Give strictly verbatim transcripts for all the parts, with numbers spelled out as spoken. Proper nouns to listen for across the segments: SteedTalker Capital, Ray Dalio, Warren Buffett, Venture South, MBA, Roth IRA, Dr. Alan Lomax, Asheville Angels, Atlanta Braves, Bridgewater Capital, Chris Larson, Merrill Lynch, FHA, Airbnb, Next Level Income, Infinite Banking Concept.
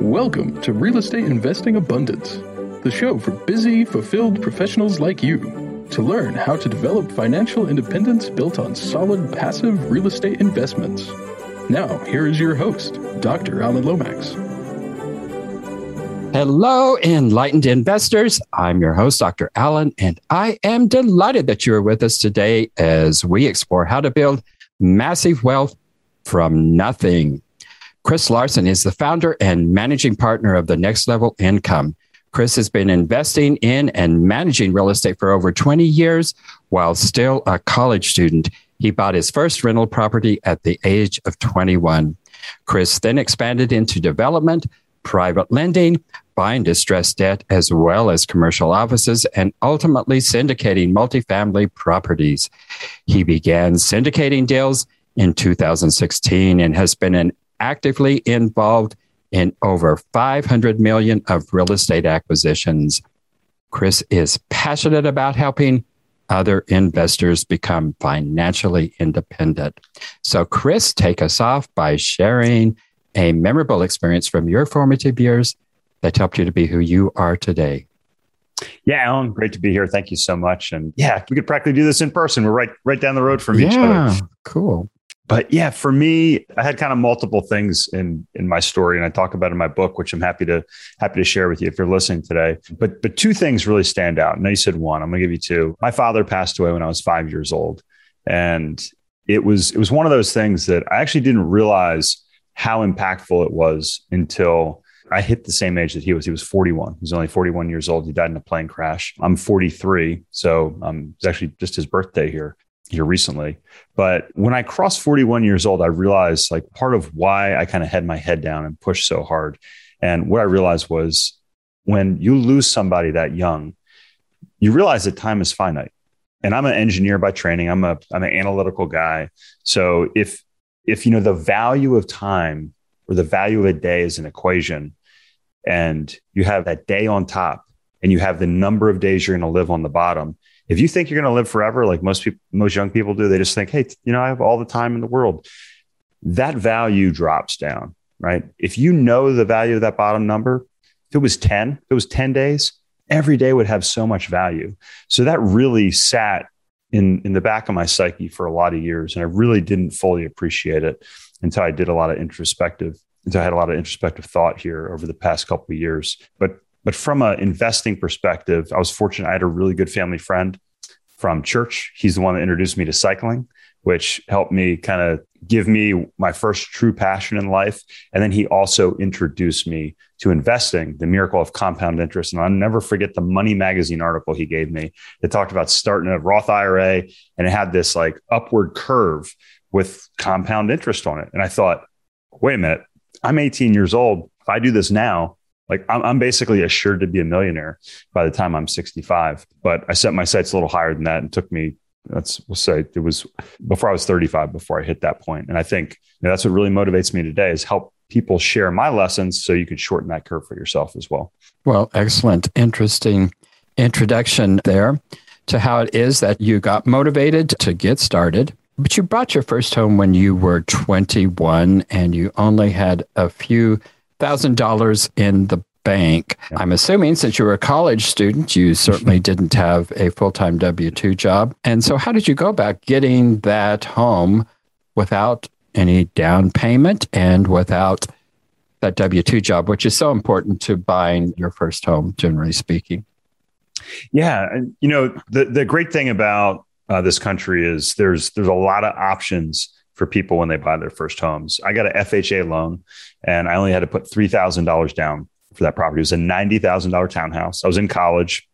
Welcome to Real Estate Investing Abundance, the show for busy, fulfilled professionals like you to learn how to develop financial independence built on solid, passive real estate investments. Now, here is your host, Doctor Alan Lomax. Hello, enlightened investors. I'm your host, Doctor Alan, and I am delighted that you are with us today as we explore how to build massive wealth from nothing. Chris Larson is the founder and managing partner of the Next Level Income. Chris has been investing in and managing real estate for over twenty years while still a college student. He bought his first rental property at the age of twenty-one. Chris then expanded into development, private lending, buying distressed debt, as well as commercial offices, and ultimately syndicating multifamily properties. He began syndicating deals in two thousand sixteen and has been an actively involved in over five hundred million dollars of real estate acquisitions. Chris is passionate about helping other investors become financially independent. So, Chris, take us off by sharing a memorable experience from your formative years that helped you to be who you are today. Yeah, Alan, great to be here. Thank you so much. And yeah, we could practically do this in person. We're right, right down the road from yeah, each other. Cool. But yeah, for me, I had kind of multiple things in, in my story, and I talk about in my book, which I'm happy to happy to share with you if you're listening today. But but two things really stand out. Now you said one. I'm going to give you two. My father passed away when I was five years old, and it was it was one of those things that I actually didn't realize how impactful it was until I hit the same age that he was. He was forty-one. He was only forty-one years old. He died in a plane crash. I'm forty-three, so um, it's actually just his birthday here. here recently. But when I crossed forty-one years old, I realized like part of why I kind of had my head down and pushed so hard. And what I realized was when you lose somebody that young, you realize that time is finite. And I'm an engineer by training. I'm a, I'm an analytical guy. So if, if, you know, the value of time or the value of a day is an equation, and you have that day on top and you have the number of days you're going to live on the bottom, if you think you're going to live forever, like most people, most young people do, they just think, hey, you know, I have all the time in the world. That value drops down, right? If you know the value of that bottom number, if it was ten, if it was ten days, every day would have so much value. So that really sat in, in the back of my psyche for a lot of years. And I really didn't fully appreciate it until I did a lot of introspective, until I had a lot of introspective thought here over the past couple of years. But But from an investing perspective, I was fortunate. I had a really good family friend from church. He's the one that introduced me to cycling, which helped me kind of give me my first true passion in life. And then he also introduced me to investing, the miracle of compound interest. And I'll never forget the Money Magazine article he gave me that talked about starting a Roth I R A, and it had this like upward curve with compound interest on it. And I thought, wait a minute, I'm eighteen years old. If I do this now, Like I'm, I'm basically assured to be a millionaire by the time I'm sixty-five, but I set my sights a little higher than that, and took me, let's we'll say it was before I was thirty-five, before I hit that point. And I think you know, that's what really motivates me today is help people share my lessons so you can shorten that curve for yourself as well. Well, excellent. Interesting introduction there to how it is that you got motivated to get started. But you bought your first home when you were twenty-one and you only had a few thousand dollars in the bank. Yeah. I'm assuming since you were a college student, you certainly didn't have a full-time W two job. And so how did you go about getting that home without any down payment and without that W two job, which is so important to buying your first home, generally speaking? Yeah. You know, the, the great thing about uh, this country is there's there's a lot of options for people when they buy their first homes. I got an F H A loan and I only had to put three thousand dollars down for that property. It was a ninety thousand dollars townhouse. I was in college,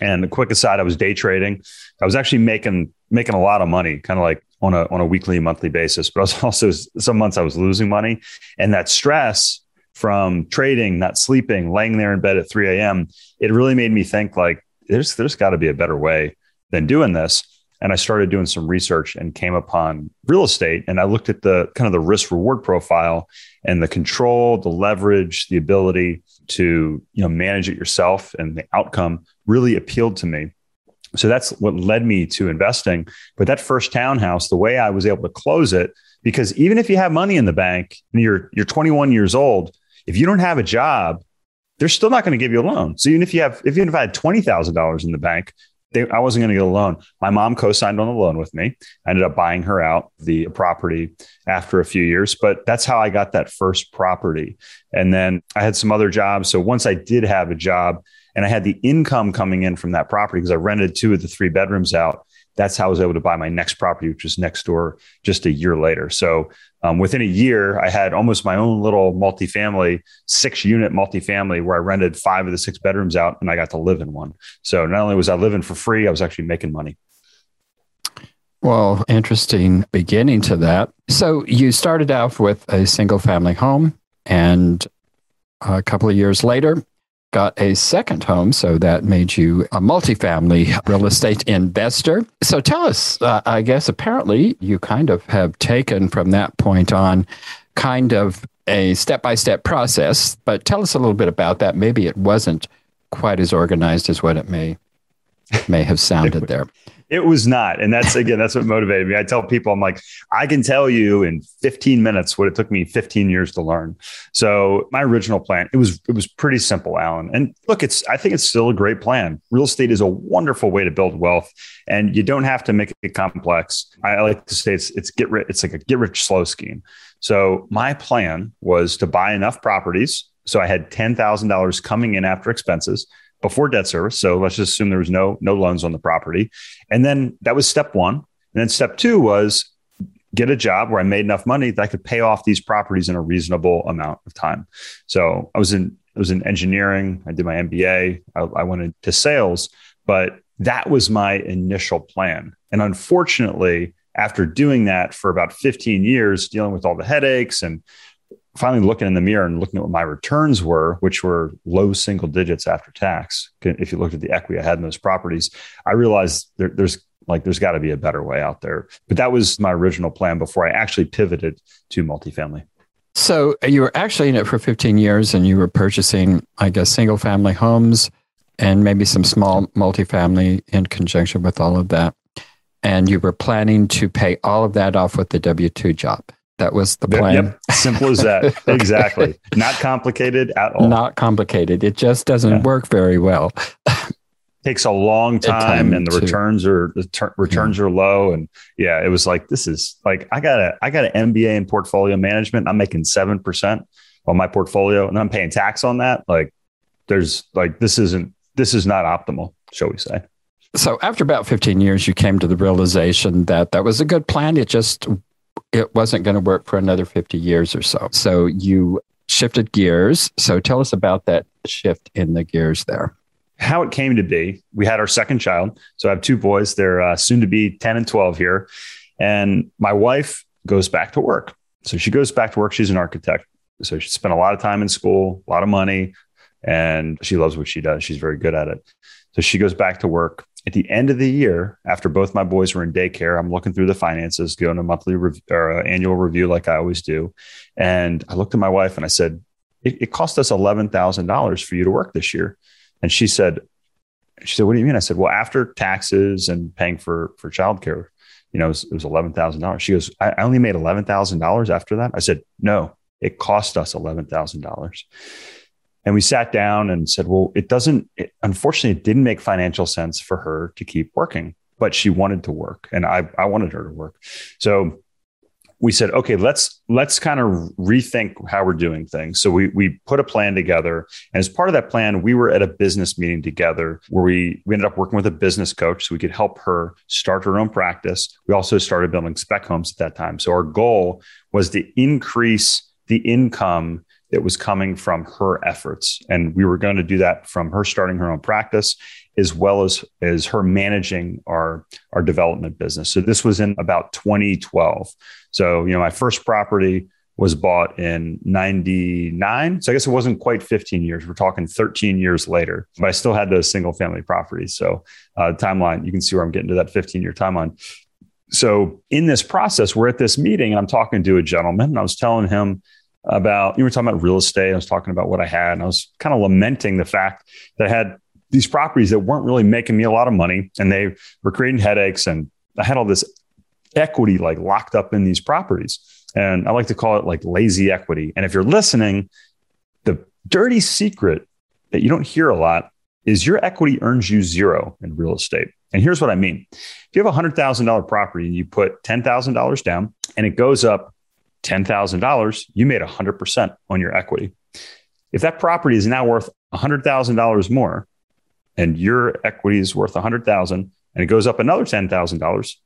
and a quick aside, I was day trading. I was actually making making a lot of money, kind of like on a on a weekly, monthly basis, but I was also, some months I was losing money. And that stress from trading, not sleeping, laying there in bed at three a.m., it really made me think like, there's there's gotta be a better way than doing this. And I started doing some research and came upon real estate. And I looked at the kind of the risk reward profile and the control, the leverage, the ability to, you know, manage it yourself, and the outcome really appealed to me. So that's what led me to investing. But that first townhouse, the way I was able to close it, because even if you have money in the bank and you're you're twenty-one years old, if you don't have a job, they're still not going to give you a loan. So even if you have, if even if I had twenty thousand dollars in the bank, they, I wasn't going to get a loan. My mom co-signed on the loan with me. I ended up buying her out the property after a few years, but that's how I got that first property. And then I had some other jobs. So once I did have a job and I had the income coming in from that property, because I rented two of the three bedrooms out, that's how I was able to buy my next property, which was next door, just a year later. So um, within a year, I had almost my own little multifamily, six unit multifamily, where I rented five of the six bedrooms out and I got to live in one. So not only was I living for free, I was actually making money. Well, interesting beginning to that. So you started out with a single family home, and a couple of years later, got a second home. So that made you a multifamily real estate investor. So tell us, uh, I guess, apparently you kind of have taken from that point on kind of a step-by-step process, but tell us a little bit about that. Maybe it wasn't quite as organized as what it may may have sounded there. It was not. And that's, again, that's what motivated me. I tell people, I'm like, I can tell you in fifteen minutes what it took me fifteen years to learn. So my original plan, it was, it was pretty simple, Alan. And look, it's, I think it's still a great plan. Real estate is a wonderful way to build wealth, and you don't have to make it complex. I like to say it's, it's get rich. It's like a get rich slow scheme. So my plan was to buy enough properties. So I had ten thousand dollars coming in after expenses, before debt service. So let's just assume there was no, no loans on the property. And then that was step one. And then step two was get a job where I made enough money that I could pay off these properties in a reasonable amount of time. So I was in, I was in engineering. I did my M B A. I, I went into sales, but that was my initial plan. And unfortunately, after doing that for about fifteen years, dealing with all the headaches and finally looking in the mirror and looking at what my returns were, which were low single digits after tax. If you looked at the equity I had in those properties, I realized there, there's like, there's got to be a better way out there. But that was my original plan before I actually pivoted to multifamily. So you were actually in it for fifteen years and you were purchasing, I guess, single family homes and maybe some small multifamily in conjunction with all of that. And you were planning to pay all of that off with the W two job. That was the plan. Yep. Simple as that. Exactly. Not complicated at all. Not complicated. It just doesn't yeah. work very well. Takes a long time, a time and the to, returns are the ter- returns yeah. are low. And yeah, it was like, this is like, I got a, I got an M B A in portfolio management. I'm making seven percent on my portfolio and I'm paying tax on that. Like there's like, this isn't, this is not optimal, shall we say. So after about fifteen years, you came to the realization that that was a good plan. It just It wasn't going to work for another fifty years or so. So you shifted gears. So tell us about that shift in the gears there. How it came to be. We had our second child. So I have two boys. They're uh, soon to be ten and twelve here. And my wife goes back to work. So she goes back to work. She's an architect. So she spent a lot of time in school, a lot of money, and she loves what she does. She's very good at it. So she goes back to work. At the end of the year, after both my boys were in daycare, I'm looking through the finances, doing a monthly rev- or annual review like I always do. And I looked at my wife and I said, it, it cost us eleven thousand dollars for you to work this year. And she said, she said, what do you mean? I said, well, after taxes and paying for, for childcare, you know, it was, it was eleven thousand dollars. She goes, I only made eleven thousand dollars after that. I said, no, it cost us eleven thousand dollars. And we sat down and said, well, it doesn't, it, unfortunately, it didn't make financial sense for her to keep working, but she wanted to work and I, I wanted her to work. So we said, okay, let's, let's kind of rethink how we're doing things. So we, we put a plan together. And as part of that plan, we were at a business meeting together where we, we ended up working with a business coach so we could help her start her own practice. We also started building spec homes at that time. So our goal was to increase the income that was coming from her efforts. And we were going to do that from her starting her own practice, as well as, as her managing our, our development business. So this was in about twenty twelve. So, you know, my first property was bought in ninety-nine. So I guess it wasn't quite fifteen years. We're talking thirteen years later, but I still had those single family properties. So uh, timeline, you can see where I'm getting to that fifteen year timeline. So in this process, we're at this meeting and I'm talking to a gentleman and I was telling him, about, you were talking about real estate. I was talking about what I had and I was kind of lamenting the fact that I had these properties that weren't really making me a lot of money, and they were creating headaches. And I had all this equity like locked up in these properties. And I like to call it like lazy equity. And if you're listening, the dirty secret that you don't hear a lot is your equity earns you zero in real estate. And here's what I mean. If you have a one hundred thousand dollars property and you put ten thousand dollars down and it goes up ten thousand dollars, you made one hundred percent on your equity. If that property is now worth one hundred thousand dollars more and your equity is worth one hundred thousand dollars and it goes up another ten thousand dollars,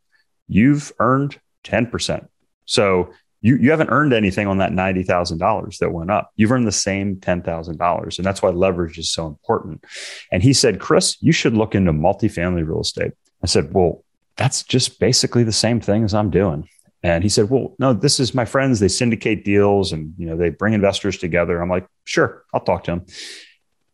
you've earned ten percent. So you, you haven't earned anything on that ninety thousand dollars that went up. You've earned the same ten thousand dollars. And that's why leverage is so important. And he said, Chris, you should look into multifamily real estate. I said, well, that's just basically the same thing as I'm doing. And he said, well, no, this is my friends. They syndicate deals and, you know, they bring investors together. I'm like, sure, I'll talk to him.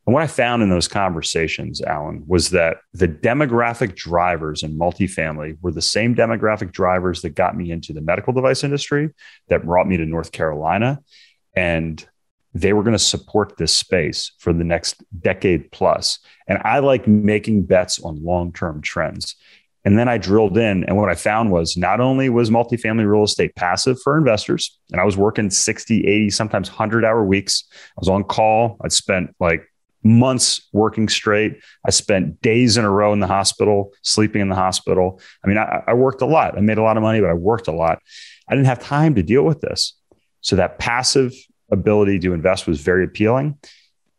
And what I found in those conversations, Alan, was that the demographic drivers in multifamily were the same demographic drivers that got me into the medical device industry, that brought me to North Carolina. And they were going to support this space for the next decade plus. And I like making bets on long-term trends. And then I drilled in. And what I found was not only was multifamily real estate passive for investors, and I was working sixty, eighty, sometimes one hundred hour weeks. I was on call. I'd spent like months working straight. I spent days in a row in the hospital, sleeping in the hospital. I mean, I, I worked a lot. I made a lot of money, but I worked a lot. I didn't have time to deal with this. So that passive ability to invest was very appealing.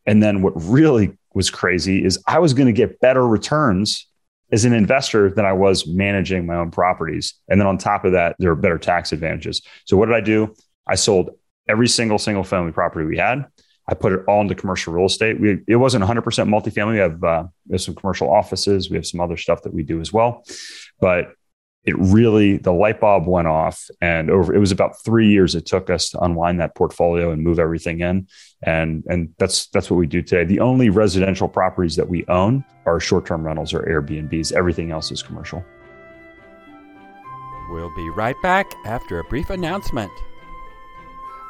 And then what really was crazy is I was going to get better returns as an investor than I was managing my own properties. And then on top of that, there are better tax advantages. So what did I do? I sold every single single family property we had. I put it all into commercial real estate. We, it wasn't one hundred percent multifamily. We have, uh, we have some commercial offices. We have some other stuff that we do as well. But it really, the light bulb went off. And over, it was about three years it took us to unwind that portfolio and move everything in. And, and that's, that's what we do today. The only residential properties that we own are short-term rentals or Airbnbs. Everything else is commercial. We'll be right back after a brief announcement.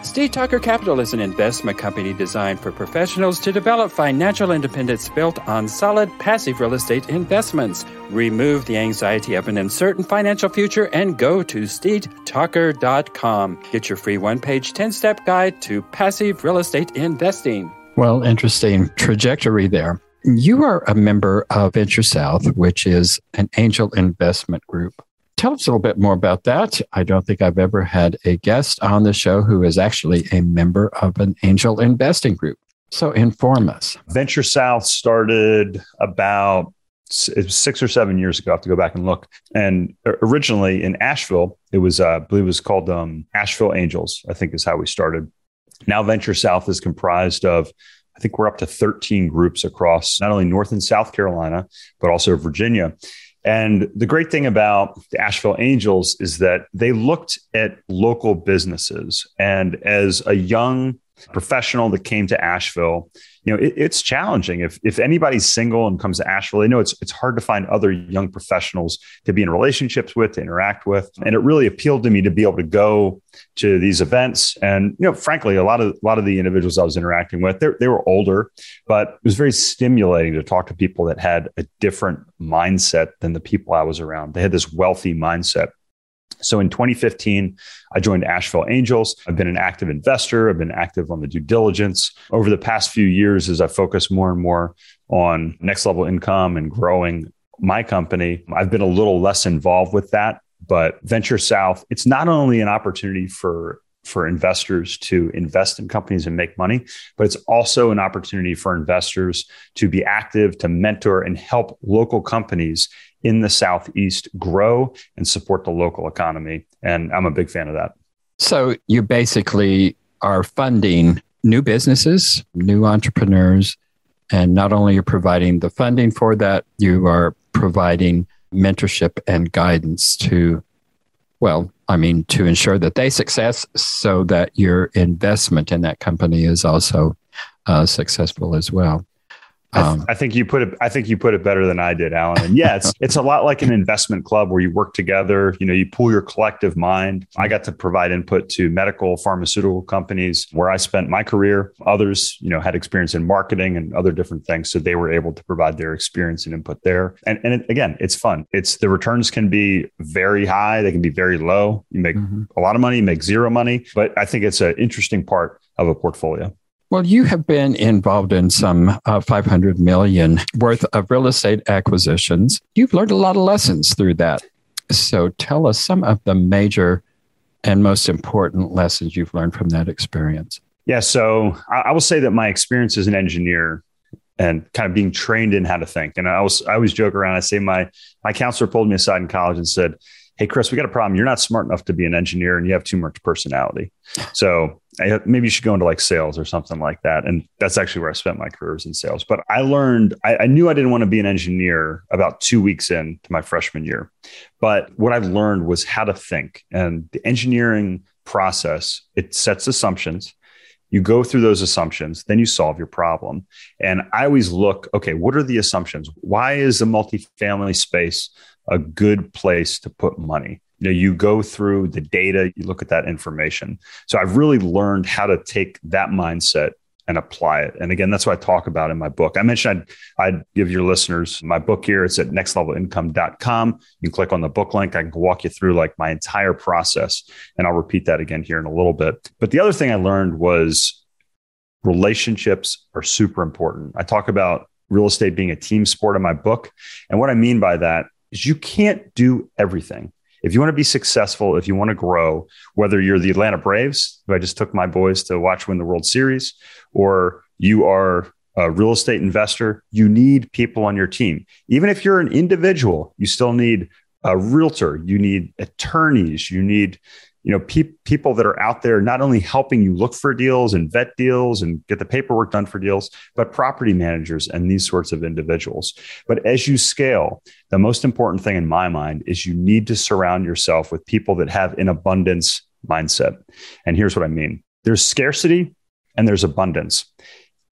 SteedTalker Capital is an investment company designed for professionals to develop financial independence built on solid passive real estate investments. Remove the anxiety of an uncertain financial future and go to steed talker dot com. Get your free one-page ten-step guide to passive real estate investing. Well, interesting trajectory there. You are a member of Venture South, which is an angel investment group. Tell us a little bit more about that. I don't think I've ever had a guest on the show who is actually a member of an angel investing group. So inform us. Venture South started about six or seven years ago. I have to go back and look. And originally in Asheville, it was, uh, I believe it was called um, Asheville Angels, I think is how we started. Now Venture South is comprised of, I think we're up to thirteen groups across not only North and South Carolina, but also Virginia. And the great thing about the Asheville Angels is that they looked at local businesses. And as a young professional that came to Asheville, you know, it, it's challenging. If if anybody's single and comes to Asheville, they know it's it's hard to find other young professionals to be in relationships with, to interact with. And it really appealed to me to be able to go to these events. And, you know, frankly, a lot of a lot of the individuals I was interacting with, they they were older, but it was very stimulating to talk to people that had a different mindset than the people I was around. They had this wealthy mindset. So in twenty fifteen, I joined Asheville Angels. I've been an active investor. I've been active on the due diligence. Over the past few years, as I focus more and more on Next Level Income and growing my company, I've been a little less involved with that. But Venture South, it's not only an opportunity for, for investors to invest in companies and make money, but it's also an opportunity for investors to be active, to mentor and help local companies in the Southeast grow and support the local economy. And I'm a big fan of that. So you basically are funding new businesses, new entrepreneurs, and not only you're providing the funding for that, you are providing mentorship and guidance to, well, I mean, to ensure that they success so that your investment in that company is also uh, successful as well. Um, I think you put it, I think you put it better than I did, Alan. And yeah, it's, it's a lot like an investment club where you work together, you know, you pool your collective mind. I got to provide input to medical, pharmaceutical companies where I spent my career. Others, you know, had experience in marketing and other different things. So they were able to provide their experience and input there. And, and it, again, it's fun. It's the returns can be very high. They can be very low. You make mm-hmm. a lot of money, you make zero money, but I think it's an interesting part of a portfolio. Well, you have been involved in some uh, five hundred million dollars worth of real estate acquisitions. You've learned a lot of lessons through that. So tell us some of the major and most important lessons you've learned from that experience. Yeah, so I, I will say that my experience as an engineer and kind of being trained in how to think. And I, was, I always joke around. I say my, my counselor pulled me aside in college and said, hey, Chris, we got a problem. You're not smart enough to be an engineer and you have too much personality. So I, maybe you should go into like sales or something like that. And that's actually where I spent my career, was in sales. But I learned, I, I knew I didn't want to be an engineer about two weeks into my freshman year. But what I've learned was how to think. And the engineering process, it sets assumptions. You go through those assumptions, then you solve your problem. And I always look, okay, what are the assumptions? Why is the multifamily space a good place to put money? You know, you go through the data, you look at that information. So I've really learned how to take that mindset and apply it. And again, that's what I talk about in my book. I mentioned I'd, I'd give your listeners my book here. It's at next level income dot com. You can click on the book link. I can walk you through like my entire process. And I'll repeat that again here in a little bit. But the other thing I learned was relationships are super important. I talk about real estate being a team sport in my book. And what I mean by that is you can't do everything. If you want to be successful, if you want to grow, whether you're the Atlanta Braves, who I just took my boys to watch win the World Series, or you are a real estate investor, you need people on your team. Even if you're an individual, you still need a realtor, you need attorneys, you need you know, pe- people that are out there not only helping you look for deals and vet deals and get the paperwork done for deals, but property managers and these sorts of individuals. But as you scale, the most important thing in my mind is you need to surround yourself with people that have an abundance mindset. And here's what I mean. There's scarcity and there's abundance.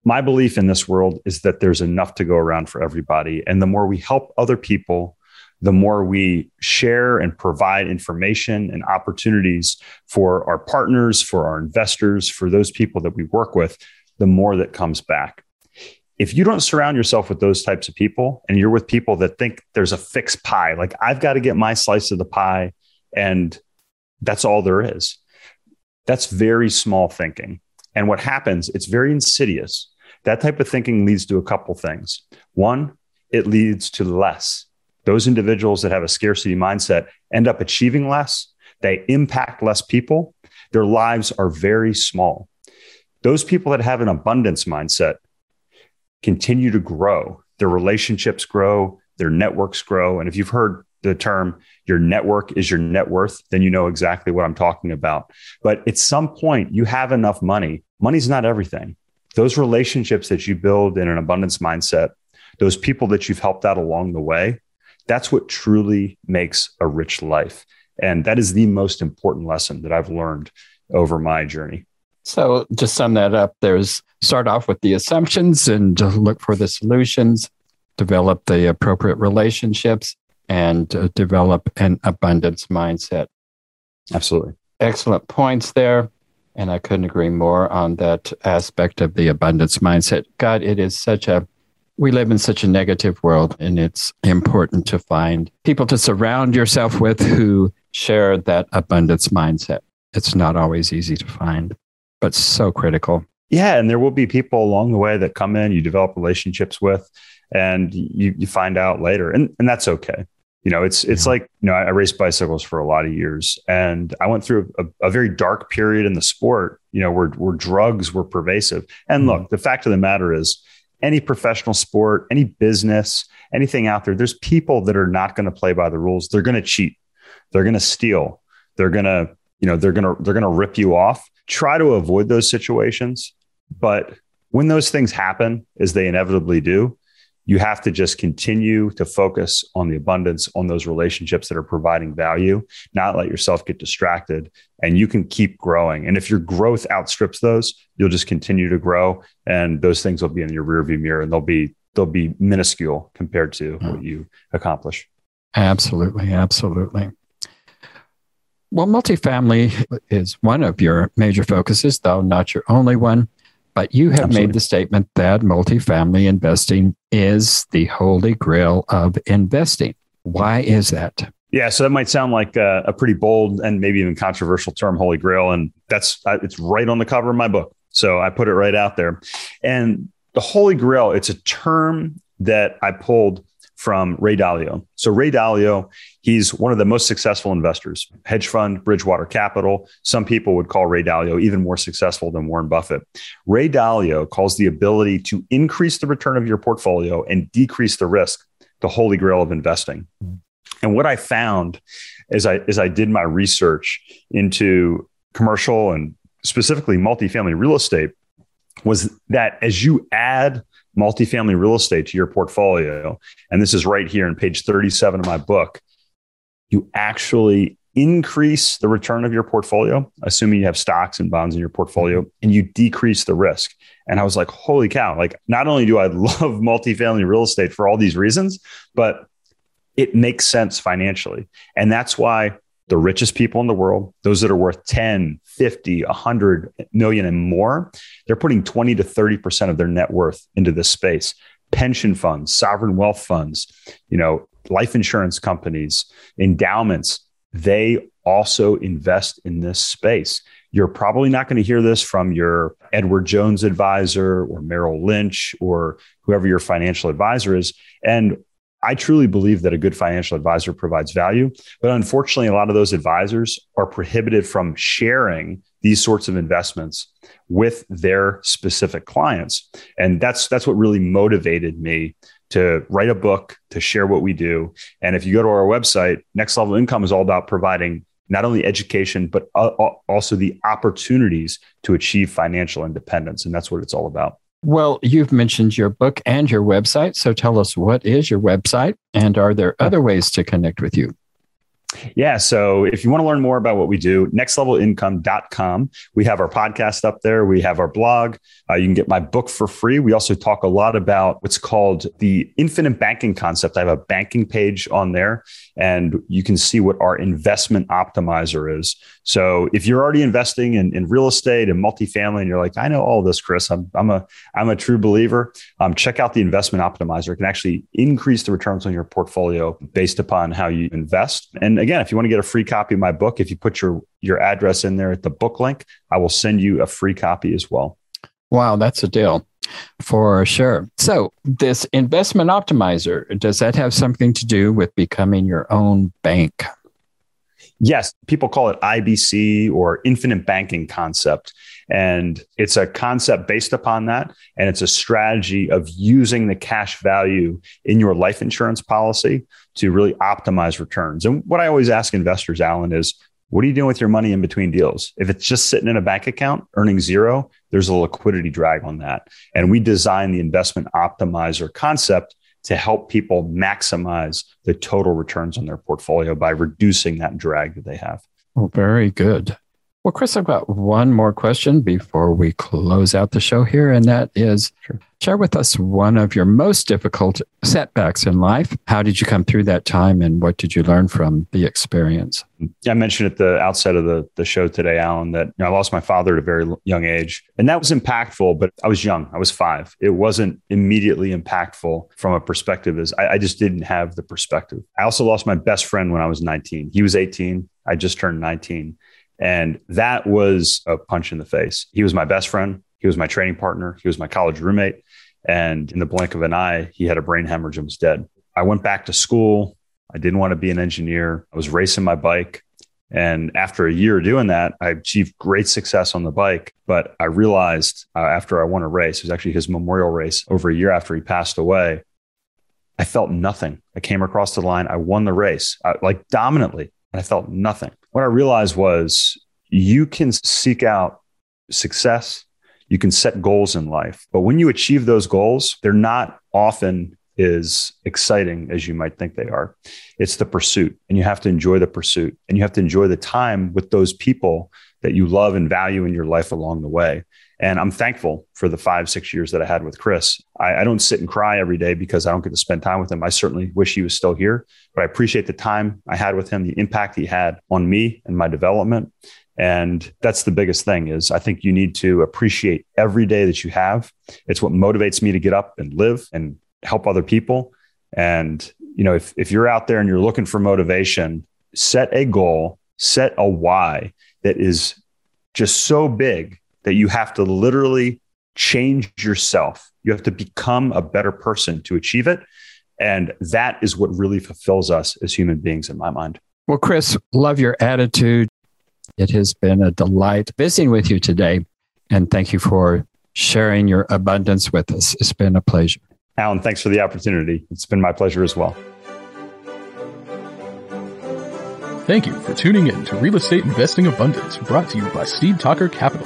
My belief in this world is that there's enough to go around for everybody. And the more we help other people, the more we share and provide information and opportunities for our partners, for our investors, for those people that we work with, the more that comes back. If you don't surround yourself with those types of people and you're with people that think there's a fixed pie, like I've got to get my slice of the pie and that's all there is, that's very small thinking. And what happens, it's very insidious. That type of thinking leads to a couple things. One, it leads to less. Those individuals that have a scarcity mindset end up achieving less. They impact less people. Their lives are very small. Those people that have an abundance mindset continue to grow. Their relationships grow, their networks grow. And if you've heard the term, your network is your net worth, then you know exactly what I'm talking about. But at some point, you have enough money. Money's not everything. Those relationships that you build in an abundance mindset, those people that you've helped out along the way, that's what truly makes a rich life. And that is the most important lesson that I've learned over my journey. So to sum that up, there's start off with the assumptions and look for the solutions, develop the appropriate relationships, and develop an abundance mindset. Absolutely. Excellent points there. And I couldn't agree more on that aspect of the abundance mindset. God, it is such a We live in such a negative world, and it's important to find people to surround yourself with who share that abundance mindset. It's not always easy to find, but so critical. Yeah. And there will be people along the way that come in, you develop relationships with, and you, you find out later. And, and that's okay. You know, it's, it's yeah. like, you know, I raced bicycles for a lot of years, and I went through a, a very dark period in the sport, you know, where, where drugs were pervasive. And mm-hmm. look, the fact of the matter is, any professional sport, any business, anything out there, there's people that are not going to play by the rules. They're going to cheat. They're going to steal. They're going to, you know, they're going to, they're going to rip you off. Try to avoid those situations. But when those things happen, as they inevitably do, you have to just continue to focus on the abundance, on those relationships that are providing value, not let yourself get distracted, and you can keep growing. And if your growth outstrips those, you'll just continue to grow, and those things will be in your rearview mirror, and they'll be they'll be minuscule compared to mm. what you accomplish. Absolutely. Absolutely. Well, multifamily is one of your major focuses, though not your only one, but you have Absolutely. made the statement that multifamily investing is the holy grail of investing. Why is that? Yeah, so that might sound like a, a pretty bold and maybe even controversial term, holy grail. And that's it's right on the cover of my book. So I put it right out there. And the holy grail, it's a term that I pulled from Ray Dalio. So Ray Dalio, he's one of the most successful investors, hedge fund, Bridgewater Capital. Some people would call Ray Dalio even more successful than Warren Buffett. Ray Dalio calls the ability to increase the return of your portfolio and decrease the risk the holy grail of investing. And what I found as I, as I did my research into commercial and specifically multifamily real estate was that as you add multifamily real estate to your portfolio, and this is right here in page thirty-seven of my book, you actually increase the return of your portfolio, assuming you have stocks and bonds in your portfolio, and you decrease the risk. And I was like, holy cow, like not only do I love multifamily real estate for all these reasons, but it makes sense financially. And that's why the richest people in the world, those that are worth ten, fifty, one hundred million and more, they're putting twenty to thirty percent of their net worth into this space. Pension funds, sovereign wealth funds, you know, life insurance companies, endowments, they also invest in this space. You're probably not going to hear this from your Edward Jones advisor or Merrill Lynch or whoever your financial advisor is. And I truly believe that a good financial advisor provides value, but unfortunately, a lot of those advisors are prohibited from sharing these sorts of investments with their specific clients. And that's that's what really motivated me to write a book, to share what we do. And if you go to our website, Next Level Income is all about providing not only education, but also the opportunities to achieve financial independence. And that's what it's all about. Well, you've mentioned your book and your website. So tell us, what is your website and are there other ways to connect with you? Yeah. So if you want to learn more about what we do, next level income dot com. We have our podcast up there. We have our blog. Uh, you can get my book for free. We also talk a lot about what's called the infinite banking concept. I have a banking page on there and you can see what our investment optimizer is. So if you're already investing in, in real estate and multifamily and you're like, I know all this, Chris, I'm, I'm a, I'm a true believer. Um, check out the investment optimizer. It can actually increase the returns on your portfolio based upon how you invest. And again, if you want to get a free copy of my book, if you put your, your address in there at the book link, I will send you a free copy as well. Wow, that's a deal for sure. So this investment optimizer, does that have something to do with becoming your own bank? Yes, people call it I B C or infinite banking concept. And it's a concept based upon that. And it's a strategy of using the cash value in your life insurance policy to really optimize returns. And what I always ask investors, Alan, is what are you doing with your money in between deals? If it's just sitting in a bank account earning zero, there's a liquidity drag on that. And we design the investment optimizer concept to help people maximize the total returns on their portfolio by reducing that drag that they have. Well, very good. Well, Chris, I've got one more question before we close out the show here. And that is, sure. share with us one of your most difficult setbacks in life. How did you come through that time and what did you learn from the experience? I mentioned at the outset of the, the show today, Alan, that you know, I lost my father at a very young age. And that was impactful, but I was young. I was five. It wasn't immediately impactful from a perspective as I, I just didn't have the perspective. I also lost my best friend when I was nineteen. He was eighteen. I just turned nineteen. And that was a punch in the face. He was my best friend. He was my training partner. He was my college roommate. And in the blink of an eye, he had a brain hemorrhage and was dead. I went back to school. I didn't want to be an engineer. I was racing my bike. And after a year doing that, I achieved great success on the bike. But I realized uh, after I won a race, it was actually his memorial race over a year after he passed away, I felt nothing. I came across the line. I won the race, I, like dominantly, and I felt nothing. What I realized was you can seek out success, you can set goals in life, but when you achieve those goals, they're not often is exciting as you might think they are. It's the pursuit, and you have to enjoy the pursuit, and you have to enjoy the time with those people that you love and value in your life along the way. And I'm thankful for the five, six years that I had with Chris. I, I don't sit and cry every day because I don't get to spend time with him. I certainly wish he was still here, but I appreciate the time I had with him, the impact he had on me and my development. And that's the biggest thing is I think you need to appreciate every day that you have. It's what motivates me to get up and live and help other people. And, you know, if, if you're out there and you're looking for motivation, set a goal, set a why that is just so big that you have to literally change yourself. You have to become a better person to achieve it. And that is what really fulfills us as human beings in my mind. Well, Chris, love your attitude. It has been a delight visiting with you today. And thank you for sharing your abundance with us. It's been a pleasure. Alan, thanks for the opportunity. It's been my pleasure as well. Thank you for tuning in to Real Estate Investing Abundance, brought to you by SteedTalker Capital,